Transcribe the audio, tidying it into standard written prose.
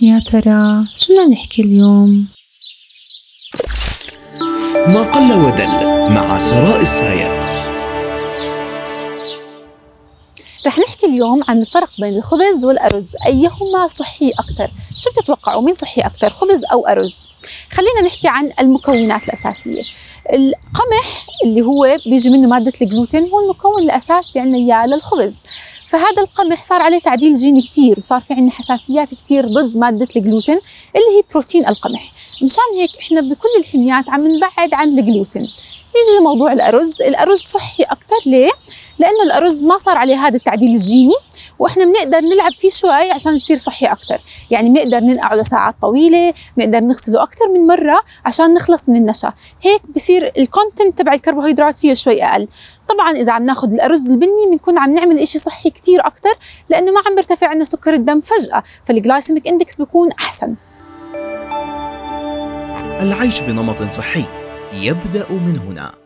يا ترى شو نحكي اليوم؟ ما قل ودل مع سراء السايق. رح نحكي اليوم عن الفرق بين الخبز والأرز، أيهما صحي أكثر؟ شو بتتوقعوا مين صحي أكثر، خبز أو أرز؟ خلينا نحكي عن المكونات الأساسية. القمح اللي هو بيجي منه مادة الجلوتين هو المكون الأساسي عندنا إياه للخبز، فهذا القمح صار عليه تعديل جيني كثير وصار في عندنا حساسيات كثير ضد مادة الجلوتين اللي هي بروتين القمح، مشان هيك احنا بكل الحميات عم نبعد عن الجلوتين. يجي موضوع الأرز، الأرز صحي أكثر ليه؟ لأنه الأرز ما صار عليه هذا التعديل الجيني وإحنا بنقدر نلعب فيه شوي عشان يصير صحي أكثر، يعني بنقدر ننقعه لساعات طويلة، بنقدر نغسله أكثر من مرة عشان نخلص من النشا، هيك بصير الكونتنت تبع الكربوهيدرات فيه شوي أقل. طبعاً إذا عم ناخذ الأرز البني بنكون عم نعمل إشي صحي كثير أكثر لأنه ما عم بيرتفع عندنا سكر الدم فجأة، فالجلايسيميك إندكس بيكون أحسن. العيش بنمط صحي يبدأ من هنا.